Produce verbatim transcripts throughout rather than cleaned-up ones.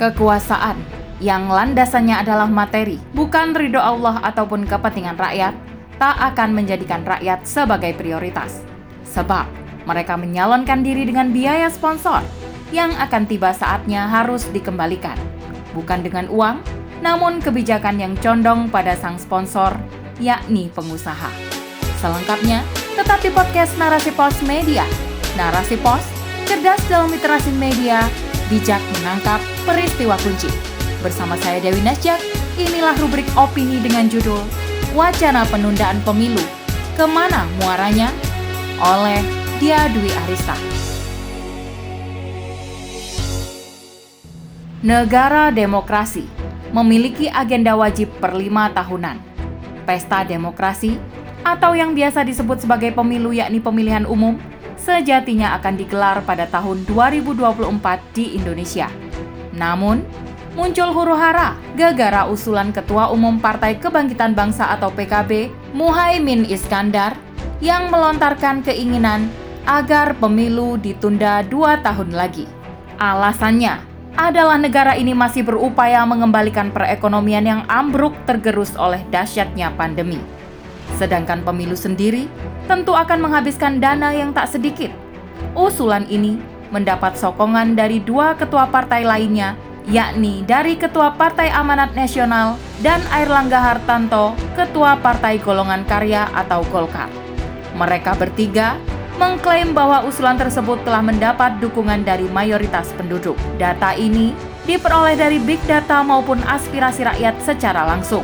Kekuasaan yang landasannya adalah materi, bukan ridho Allah ataupun kepentingan rakyat, tak akan menjadikan rakyat sebagai prioritas. Sebab mereka menyalonkan diri dengan biaya sponsor yang akan tiba saatnya harus dikembalikan. Bukan dengan uang, namun kebijakan yang condong pada sang sponsor, yakni pengusaha. Selengkapnya, tetap di podcast Narasi Post Media. Narasi Post, cerdas dalam literasi media, bijak menangkap peristiwa kunci. Bersama saya Dewi Nasjak, inilah rubrik opini dengan judul Wacana Penundaan Pemilu, Kemana Muaranya? Oleh Diadwi Arisa. Negara demokrasi memiliki agenda wajib per lima tahunan. Pesta demokrasi atau yang biasa disebut sebagai pemilu, yakni pemilihan umum, sejatinya akan digelar pada tahun dua ribu dua puluh empat di Indonesia. Namun, muncul huru-hara gara-gara usulan Ketua Umum Partai Kebangkitan Bangsa atau P K B, Muhaimin Iskandar, yang melontarkan keinginan agar pemilu ditunda dua tahun lagi. Alasannya adalah negara ini masih berupaya mengembalikan perekonomian yang ambruk tergerus oleh dahsyatnya pandemi. Sedangkan pemilu sendiri tentu akan menghabiskan dana yang tak sedikit. Usulan ini mendapat sokongan dari dua ketua partai lainnya, yakni dari Ketua Partai Amanat Nasional dan Airlangga Hartanto, Ketua Partai Golongan Karya atau Golkar. Mereka bertiga mengklaim bahwa usulan tersebut telah mendapat dukungan dari mayoritas penduduk. Data ini diperoleh dari big data maupun aspirasi rakyat secara langsung.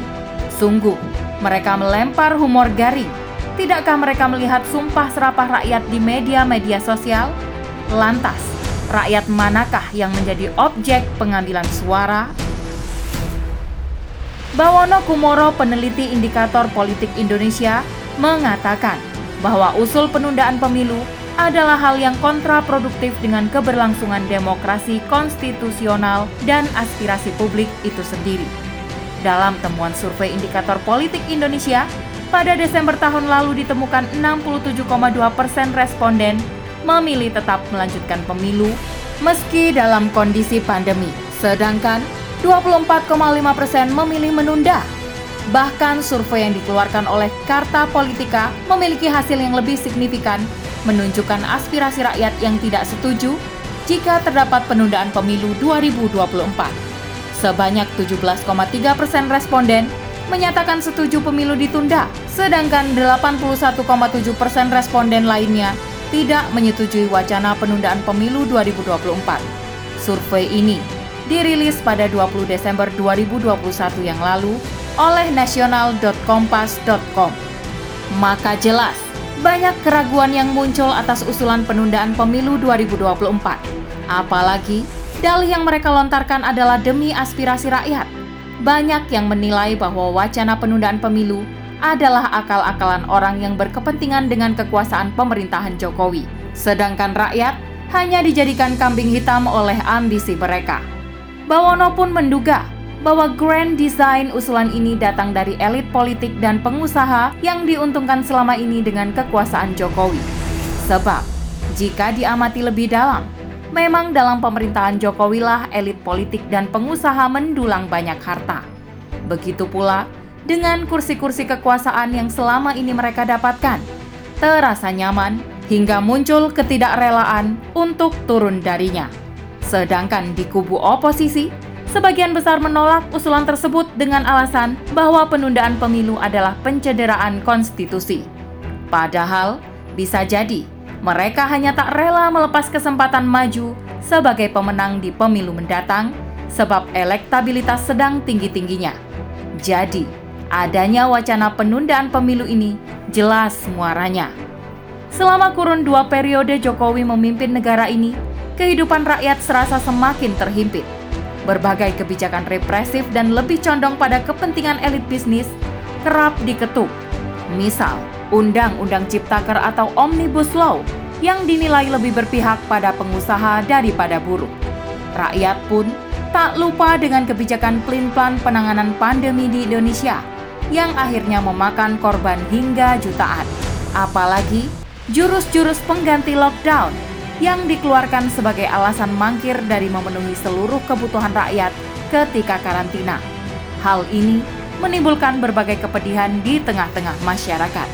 Sungguh, mereka melempar humor garing. Tidakkah mereka melihat sumpah serapah rakyat di media-media sosial? Lantas, rakyat manakah yang menjadi objek pengambilan suara? Bawono Kumoro, peneliti Indikator Politik Indonesia, mengatakan bahwa usul penundaan pemilu adalah hal yang kontraproduktif dengan keberlangsungan demokrasi konstitusional dan aspirasi publik itu sendiri. Dalam temuan survei Indikator Politik Indonesia, pada Desember tahun lalu ditemukan enam puluh tujuh koma dua persen responden memilih tetap melanjutkan pemilu meski dalam kondisi pandemi. Sedangkan dua puluh empat koma lima persen memilih menunda. Bahkan survei yang dikeluarkan oleh Karta Politika memiliki hasil yang lebih signifikan, menunjukkan aspirasi rakyat yang tidak setuju jika terdapat penundaan pemilu dua ribu dua puluh empat. Sebanyak tujuh belas koma tiga persen responden menyatakan setuju pemilu ditunda, sedangkan delapan puluh satu koma tujuh persen responden lainnya tidak menyetujui wacana penundaan pemilu dua ribu dua puluh empat. Survei ini dirilis pada dua puluh Desember dua ribu dua puluh satu yang lalu oleh nasional dot kompas dot com. Maka jelas, banyak keraguan yang muncul atas usulan penundaan pemilu dua ribu dua puluh empat. Apalagi, dalih yang mereka lontarkan adalah demi aspirasi rakyat. Banyak yang menilai bahwa wacana penundaan pemilu adalah akal-akalan orang yang berkepentingan dengan kekuasaan pemerintahan Jokowi. Sedangkan rakyat hanya dijadikan kambing hitam oleh ambisi mereka. Bawono pun menduga bahwa grand design usulan ini datang dari elit politik dan pengusaha yang diuntungkan selama ini dengan kekuasaan Jokowi. Sebab, jika diamati lebih dalam, memang dalam pemerintahan Jokowi lah elit politik dan pengusaha mendulang banyak harta. Begitu pula dengan kursi-kursi kekuasaan yang selama ini mereka dapatkan. Terasa nyaman hingga muncul ketidakrelaan untuk turun darinya. Sedangkan di kubu oposisi, sebagian besar menolak usulan tersebut dengan alasan bahwa penundaan pemilu adalah pencederaan konstitusi. Padahal, bisa jadi mereka hanya tak rela melepas kesempatan maju sebagai pemenang di pemilu mendatang sebab elektabilitas sedang tinggi-tingginya. Jadi, adanya wacana penundaan pemilu ini jelas muaranya. Selama kurun dua periode Jokowi memimpin negara ini, kehidupan rakyat serasa semakin terhimpit. Berbagai kebijakan represif dan lebih condong pada kepentingan elit bisnis kerap diketuk. Misal, Undang-Undang Ciptaker atau Omnibus Law yang dinilai lebih berpihak pada pengusaha daripada buruh. Rakyat pun tak lupa dengan kebijakan pelin-pelan penanganan pandemi di Indonesia yang akhirnya memakan korban hingga jutaan. Apalagi jurus-jurus pengganti lockdown yang dikeluarkan sebagai alasan mangkir dari memenuhi seluruh kebutuhan rakyat ketika karantina. Hal ini menimbulkan berbagai kepedihan di tengah-tengah masyarakat.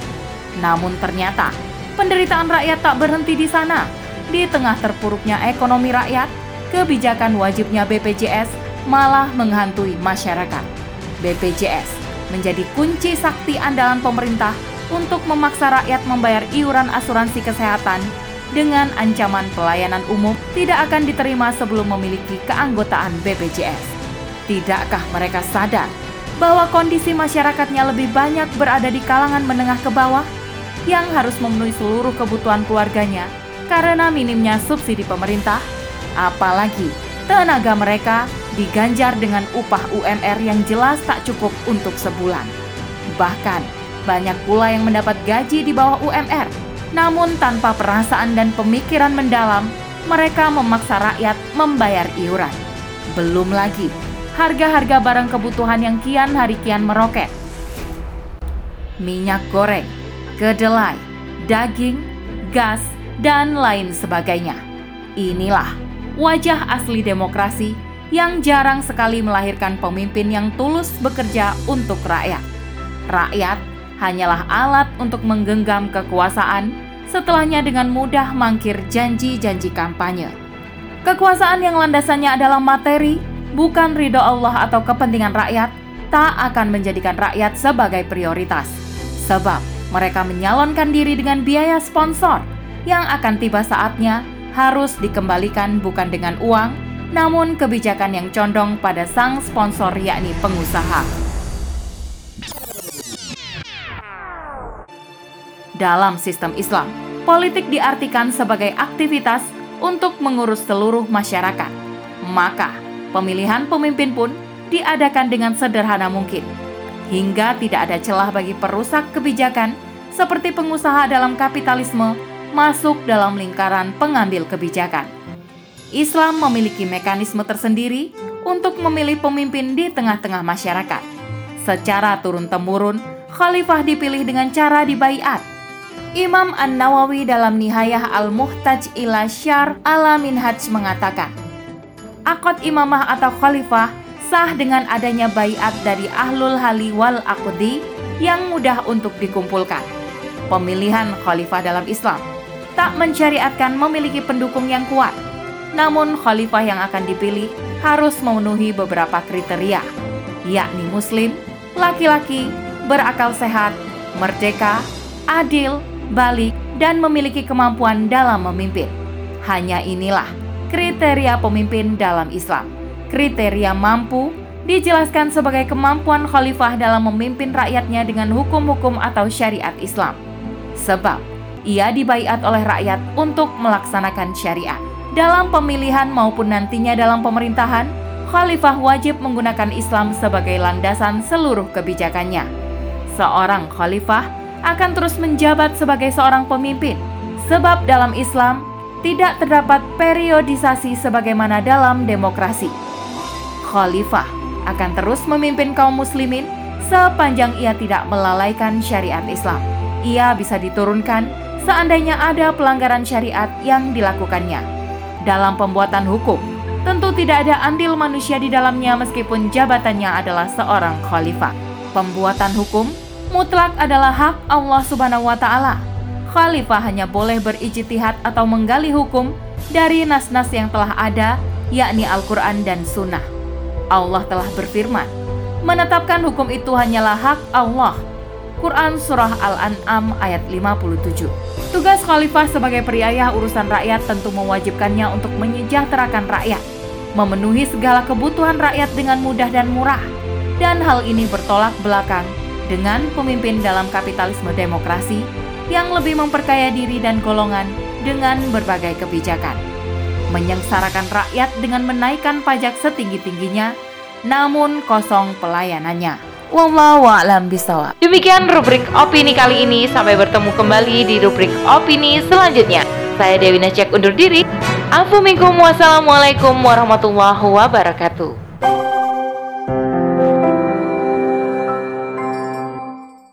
Namun ternyata, penderitaan rakyat tak berhenti di sana. Di tengah terpuruknya ekonomi rakyat, kebijakan wajibnya B P J S malah menghantui masyarakat. B P J S menjadi kunci sakti andalan pemerintah untuk memaksa rakyat membayar iuran asuransi kesehatan dengan ancaman pelayanan umum tidak akan diterima sebelum memiliki keanggotaan B P J S. Tidakkah mereka sadar bahwa kondisi masyarakatnya lebih banyak berada di kalangan menengah ke bawah yang harus memenuhi seluruh kebutuhan keluarganya karena minimnya subsidi pemerintah? Apalagi tenaga mereka diganjar dengan upah U M R yang jelas tak cukup untuk sebulan. Bahkan banyak pula yang mendapat gaji di bawah U M R. Namun tanpa perasaan dan pemikiran mendalam, mereka memaksa rakyat membayar iuran. Belum lagi, harga-harga barang kebutuhan yang kian hari kian meroket. Minyak goreng, kedelai, daging, gas, dan lain sebagainya. Inilah wajah asli demokrasi yang jarang sekali melahirkan pemimpin yang tulus bekerja untuk rakyat. Rakyat hanyalah alat untuk menggenggam kekuasaan, setelahnya dengan mudah mangkir janji-janji kampanye. Kekuasaan yang landasannya adalah materi, bukan ridho Allah atau kepentingan rakyat, tak akan menjadikan rakyat sebagai prioritas. Sebab mereka menyalonkan diri dengan biaya sponsor, yang akan tiba saatnya harus dikembalikan bukan dengan uang, namun kebijakan yang condong pada sang sponsor yakni pengusaha. Dalam sistem Islam, politik diartikan sebagai aktivitas untuk mengurus seluruh masyarakat. Maka, pemilihan pemimpin pun diadakan dengan sederhana mungkin, hingga tidak ada celah bagi perusak kebijakan seperti pengusaha dalam kapitalisme masuk dalam lingkaran pengambil kebijakan. Islam memiliki mekanisme tersendiri untuk memilih pemimpin di tengah-tengah masyarakat. Secara turun-temurun, khalifah dipilih dengan cara dibaiat. Imam An-Nawawi dalam Nihayatul Al-Muhtaj ila syar ala minhaj mengatakan, akad imamah atau khalifah sah dengan adanya baiat dari Ahlul Halli wal Aqdi yang mudah untuk dikumpulkan. Pemilihan khalifah dalam Islam tak mensyariatkan memiliki pendukung yang kuat. Namun khalifah yang akan dipilih harus memenuhi beberapa kriteria, yakni muslim, laki-laki, berakal sehat, merdeka, adil, balik, dan memiliki kemampuan dalam memimpin. Hanya inilah kriteria pemimpin dalam Islam. Kriteria mampu dijelaskan sebagai kemampuan khalifah dalam memimpin rakyatnya dengan hukum-hukum atau syariat Islam. Sebab ia dibaiat oleh rakyat untuk melaksanakan syariat. Dalam pemilihan maupun nantinya dalam pemerintahan, khalifah wajib menggunakan Islam sebagai landasan seluruh kebijakannya. Seorang khalifah akan terus menjabat sebagai seorang pemimpin, sebab dalam Islam tidak terdapat periodisasi sebagaimana dalam demokrasi. Khalifah akan terus memimpin kaum muslimin sepanjang ia tidak melalaikan syariat Islam. Ia bisa diturunkan seandainya ada pelanggaran syariat yang dilakukannya. Dalam pembuatan hukum, tentu tidak ada andil manusia di dalamnya meskipun jabatannya adalah seorang khalifah. Pembuatan hukum mutlak adalah hak Allah Subhanahu wa Ta'ala. Khalifah hanya boleh berijtihad atau menggali hukum dari nas-nas yang telah ada, yakni Al-Quran dan Sunnah. Allah telah berfirman, menetapkan hukum itu hanyalah hak Allah. Quran Surah Al-An'am ayat lima puluh tujuh. Tugas khalifah sebagai periayah urusan rakyat tentu mewajibkannya untuk menyejahterakan rakyat, memenuhi segala kebutuhan rakyat dengan mudah dan murah. Dan hal ini bertolak belakang dengan pemimpin dalam kapitalisme demokrasi yang lebih memperkaya diri dan golongan dengan berbagai kebijakan, menyengsarakan rakyat dengan menaikkan pajak setinggi-tingginya, namun kosong pelayanannya. Wallahu a'lam bishawab. Demikian rubrik opini kali ini. Sampai bertemu kembali di rubrik opini selanjutnya. Saya Dewi Necek undur diri. Assalamualaikum warahmatullahi wabarakatuh.